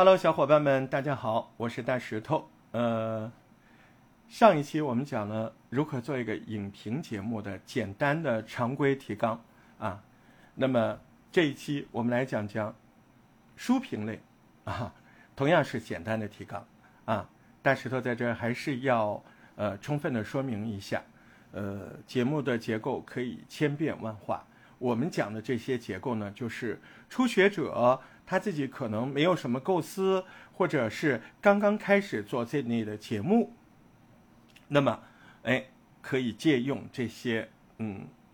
Hello， 小伙伴们，大家好，我是大石头。上一期我们讲了如何做一个影评节目的简单的常规提纲啊。那么这一期我们来讲讲书评类啊，同样是简单的提纲啊。大石头在这还是要充分的说明一下，节目的结构可以千变万化。我们讲的这些结构呢，就是初学者他自己可能没有什么构思，或者是刚刚开始做这类的节目，那么可以借用这些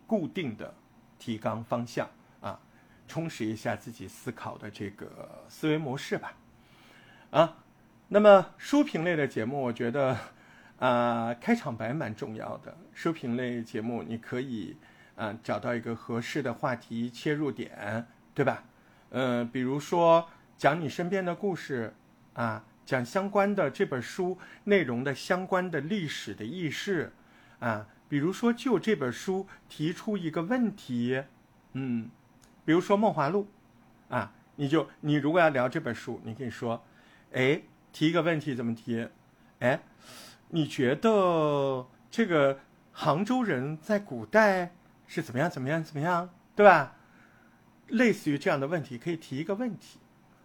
固定的提纲方向啊，充实一下自己思考的这个思维模式吧。啊，那么书评类的节目，我觉得开场白蛮重要的。书评类节目你可以找到一个合适的话题切入点，对吧？比如说讲你身边的故事啊，讲相关的这本书内容的相关的历史的轶事啊，比如说就这本书提出一个问题，比如说《梦华录》啊，你如果要聊这本书，你可以说，提一个问题怎么提？你觉得这个杭州人在古代是怎么样，对吧？类似于这样的问题，可以提一个问题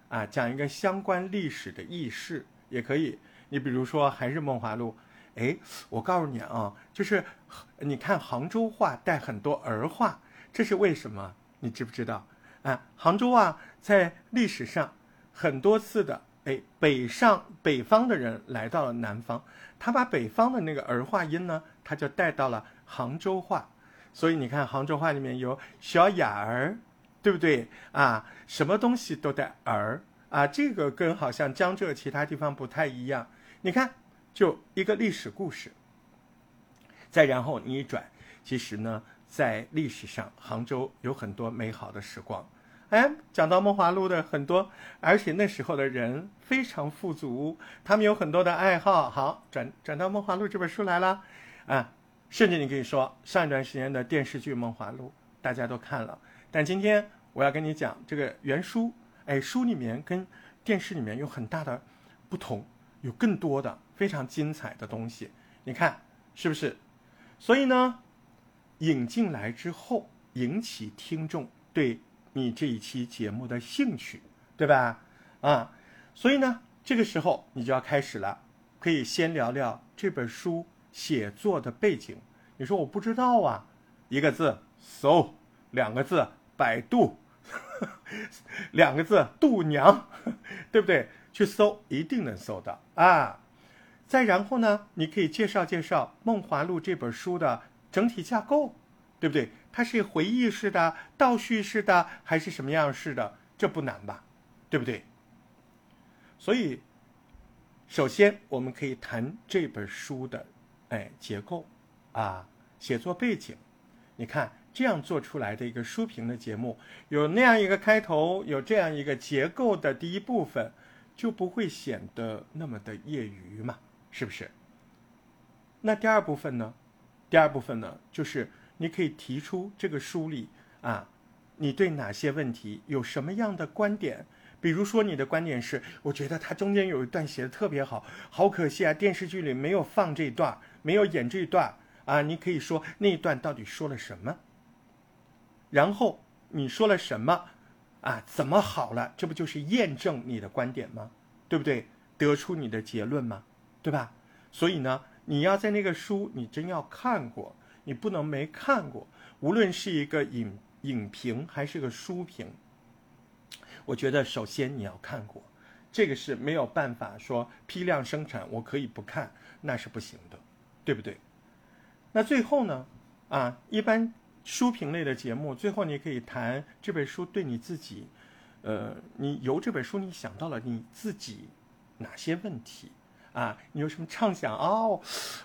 啊，讲一个相关历史的轶事也可以。你比如说还是《梦华录》，我告诉你啊，就是你看杭州话带很多儿化，这是为什么？你知不知道啊？杭州啊，在历史上很多次的北方的人来到了南方，他把北方的那个儿化音呢，他就带到了杭州话。所以你看杭州话里面有小雅儿，对不对啊？什么东西都带儿啊，这个跟好像江浙其他地方不太一样。你看，就一个历史故事，再然后你一转，其实呢，在历史上杭州有很多美好的时光。讲到梦华录的很多，而且那时候的人非常富足，他们有很多的爱好。好，转到梦华录这本书来了啊，甚至你可以说上一段时间的电视剧《梦华录》大家都看了，但今天我要跟你讲这个原书，书里面跟电视里面有很大的不同，有更多的非常精彩的东西，你看是不是？所以呢，引进来之后引起听众对你这一期节目的兴趣，对吧？啊，所以呢，这个时候你就要开始了，可以先聊聊这本书写作的背景。你说我不知道啊，一个字搜，两个字百度，两个字度娘，对不对？去搜一定能搜到啊。再然后呢，你可以介绍介绍《梦华录》这本书的整体架构，对不对？它是回忆式的、倒叙式的，还是什么样式的？这不难吧，对不对？所以，首先我们可以谈这本书的结构啊，写作背景。你看这样做出来的一个书评的节目，有那样一个开头，有这样一个结构的第一部分，就不会显得那么的业余嘛，是不是？那第二部分呢？就是你可以提出这个书里啊，你对哪些问题有什么样的观点？比如说你的观点是，我觉得他中间有一段写的特别好，好可惜啊，电视剧里没有放这一段，没有演这一段啊。你可以说那一段到底说了什么，然后你说了什么啊，怎么好了，这不就是验证你的观点吗？对不对？得出你的结论吗？对吧？所以呢，你要在那个书你真要看过，你不能没看过。无论是一个影评还是个书评，我觉得首先你要看过，这个是没有办法说批量生产，我可以不看，那是不行的，对不对？那最后呢，一般书评类的节目，最后你可以谈这本书对你自己，你由这本书你想到了你自己哪些问题啊？你有什么畅想？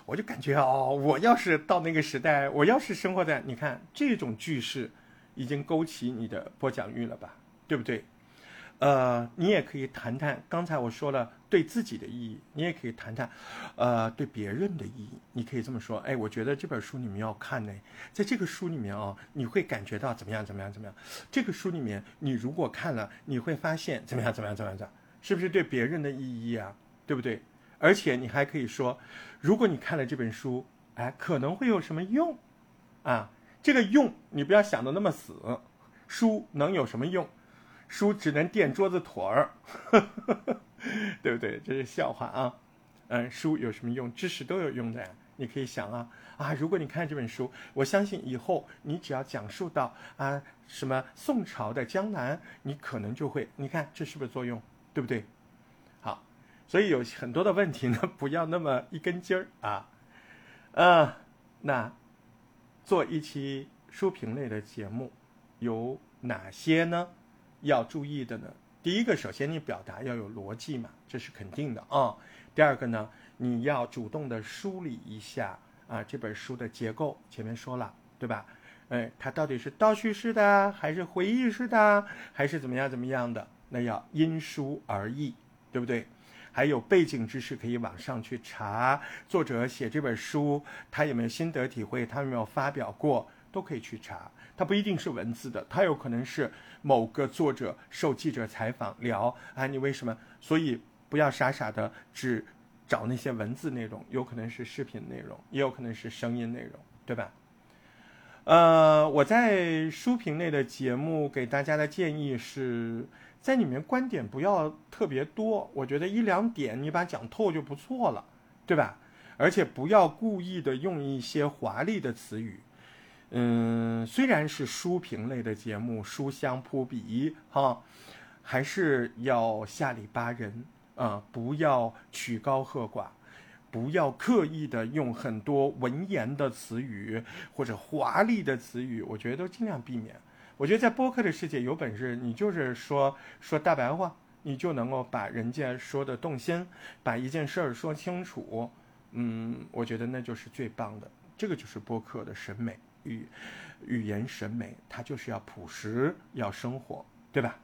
我就感觉我要是到那个时代，我要是生活在……你看这种句式已经勾起你的播讲欲了吧？对不对？你也可以谈谈刚才我说了对自己的意义，你也可以谈谈对别人的意义。你可以这么说，我觉得这本书你们要看呢，在这个书里面你会感觉到怎么样，这个书里面你如果看了，你会发现怎么样。是不是对别人的意义啊？对不对？而且你还可以说，如果你看了这本书，哎，可能会有什么用啊？这个用你不要想的那么死，书能有什么用？书只能垫桌子腿儿，对不对？这是笑话啊。书有什么用？知识都有用的呀。你可以想啊，如果你看这本书，我相信以后你只要讲述到啊什么宋朝的江南，你可能就会，你看这是不是作用？对不对？好，所以有很多的问题呢，不要那么一根筋儿啊。那做一期书评类的节目有哪些呢？要注意的呢？第一个，首先你表达要有逻辑嘛，这是肯定的啊。第二个呢，你要主动的梳理一下啊这本书的结构，前面说了，对吧？它到底是倒叙式的，还是回忆式的，还是怎么样的？那要因书而异，对不对？还有背景知识可以往上去查，作者写这本书，他有没有心得体会，他有没有发表过，都可以去查。它不一定是文字的，它有可能是某个作者受记者采访聊啊，你为什么？所以不要傻傻的只找那些文字内容，有可能是视频内容，也有可能是声音内容，对吧？我在书评类的节目给大家的建议是，在里面观点不要特别多，我觉得一两点你把讲透就不错了，对吧？而且不要故意的用一些华丽的词语。虽然是书评类的节目，书香扑鼻哈，还是要下里巴人啊，不要曲高和寡，不要刻意的用很多文言的词语或者华丽的词语，我觉得都尽量避免。我觉得在播客的世界，有本事你就是说大白话，你就能够把人家说的动心，把一件事儿说清楚。我觉得那就是最棒的，这个就是播客的审美，语言审美，它就是要朴实，要生活，对吧？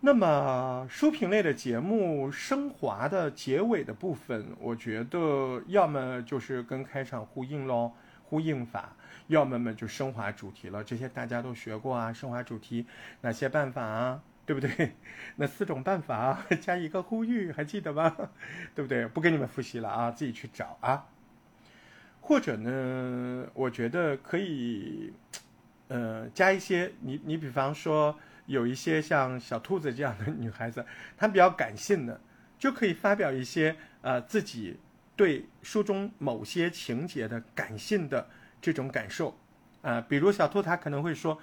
那么书评类的节目升华的结尾的部分，我觉得要么就是跟开场呼应咯，呼应法，要么就升华主题了，这些大家都学过啊。升华主题哪些办法啊？对不对？那4种办法啊，加一个呼吁，还记得吗？对不对？不跟你们复习了啊，自己去找啊。或者呢，我觉得可以加一些，你比方说有一些像小兔子这样的女孩子，她比较感性的，就可以发表一些自己对书中某些情节的感性的这种感受啊。比如小兔她可能会说，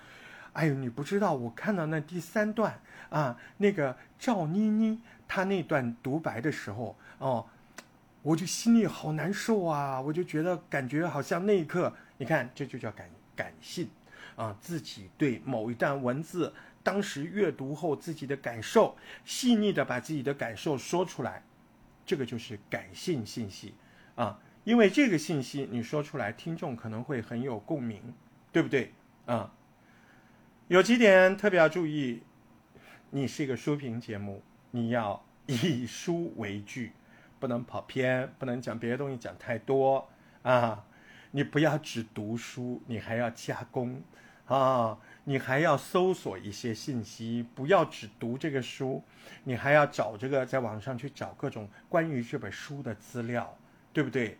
哎呦，你不知道，我看到那第3段啊，那个赵妮妮她那段独白的时候哦，我就心里好难受啊，我就感觉好像那一刻，你看这就叫感性啊，自己对某一段文字当时阅读后自己的感受，细腻的把自己的感受说出来，这个就是感性信息啊。因为这个信息你说出来，听众可能会很有共鸣，对不对啊？有几点特别要注意，你是一个书评节目，你要以书为据，不能跑偏，不能讲别的东西讲太多啊。你不要只读书，你还要加工啊，你还要搜索一些信息，不要只读这个书，你还要找这个，在网上去找各种关于这本书的资料，对不对？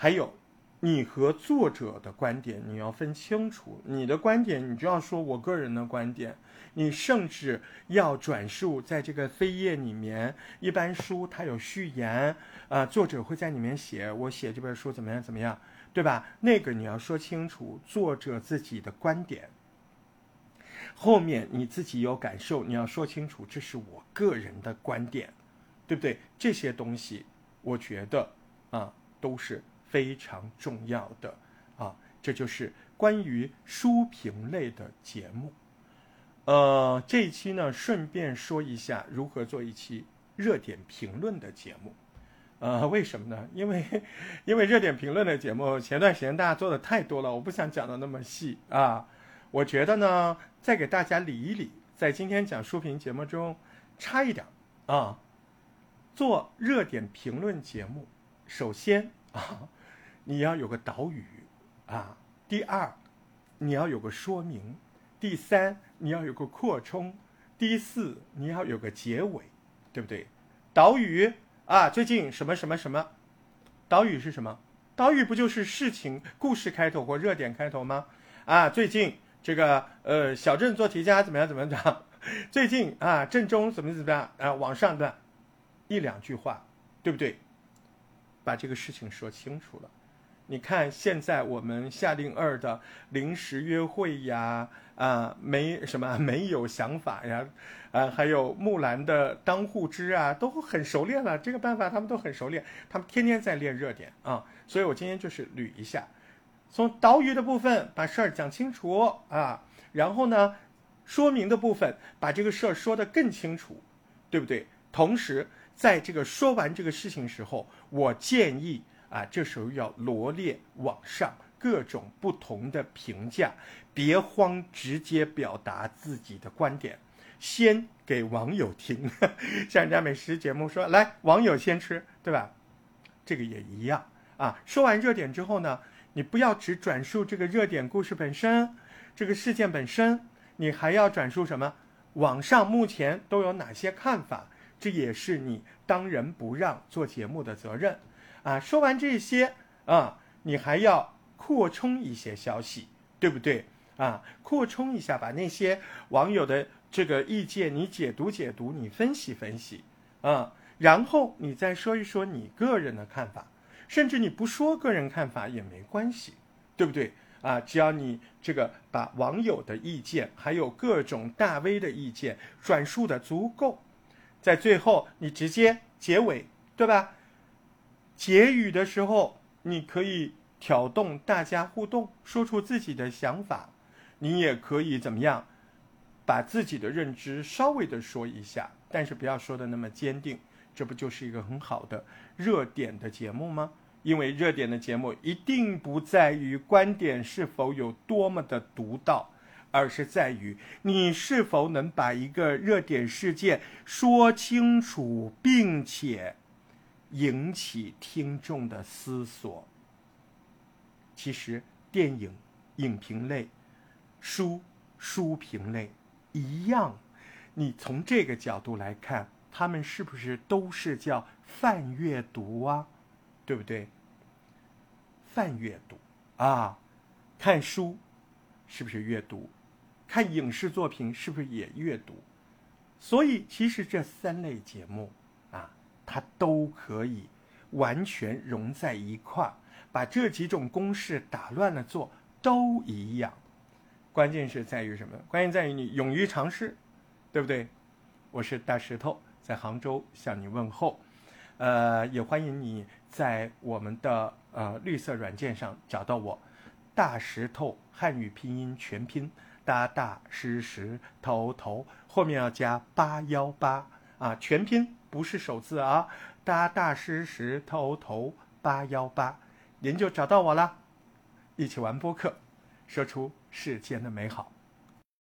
还有，你和作者的观点你要分清楚，你的观点你就要说我个人的观点，你甚至要转述在这个扉页里面，一般书它有序言啊，作者会在里面写我写这本书怎么样，对吧？那个你要说清楚作者自己的观点，后面你自己有感受，你要说清楚这是我个人的观点，对不对？这些东西我觉得啊都是非常重要的啊，这就是关于书评类的节目。这一期呢，顺便说一下如何做一期热点评论的节目。为什么呢？因为热点评论的节目前段时间大家做的太多了，我不想讲的那么细啊。我觉得呢，再给大家理一理，在今天讲书评节目中差一点啊。做热点评论节目，首先啊，你要有个导语啊，第二你要有个说明，第3你要有个扩充，第4你要有个结尾对不对？岛屿啊，最近什么什么什么，岛屿是什么？岛屿不就是事情故事开头或热点开头吗？啊，最近这个小镇做题家怎么样怎么样？最近啊，镇中怎么怎么样啊？往上的一两句话，对不对？把这个事情说清楚了。你看现在我们夏令二的临时约会呀，啊，没什么没有想法呀，啊，还有木兰的当户织啊，都很熟练了。这个办法他们都很熟练，他们天天在练热点啊。所以我今天就是捋一下，从岛屿的部分把事儿讲清楚啊，然后呢，说明的部分把这个事儿说得更清楚，对不对？同时在这个说完这个事情时候，我建议啊，这时候要罗列网上各种不同的评价，别慌，直接表达自己的观点，先给网友听。像人家美食节目说，来，网友先吃，对吧？这个也一样啊。说完热点之后呢，你不要只转述这个热点故事本身，这个事件本身，你还要转述什么？网上目前都有哪些看法？这也是你当仁不让做节目的责任。啊，说完这些啊，你还要扩充一些消息，对不对啊？扩充一下，把那些网友的这个意见你解读解读，你分析分析啊，然后你再说一说你个人的看法，甚至你不说个人看法也没关系，对不对啊？只要你这个把网友的意见还有各种大 V 的意见转述的足够，在最后你直接结尾，对吧？结语的时候，你可以挑动大家互动，说出自己的想法，你也可以怎么样，把自己的认知稍微的说一下，但是不要说的那么坚定，这不就是一个很好的热点的节目吗？因为热点的节目一定不在于观点是否有多么的独到，而是在于你是否能把一个热点事件说清楚，并且引起听众的思索。其实电影影评类、书评类一样，你从这个角度来看，他们是不是都是叫泛阅读啊？对不对？泛阅读啊，看书是不是阅读？看影视作品是不是也阅读？所以其实这三类节目它都可以完全融在一块儿，把这几种公式打乱了做都一样。关键是在于什么？关键在于你勇于尝试，对不对？我是大石头，在杭州向你问候，也欢迎你在我们的绿色软件上找到我，大石头汉语拼音全拼，大大石石头头，后面要加818啊，全拼。不是首字啊，大大师石头头818，您就找到我了，一起玩播客，说出世间的美好。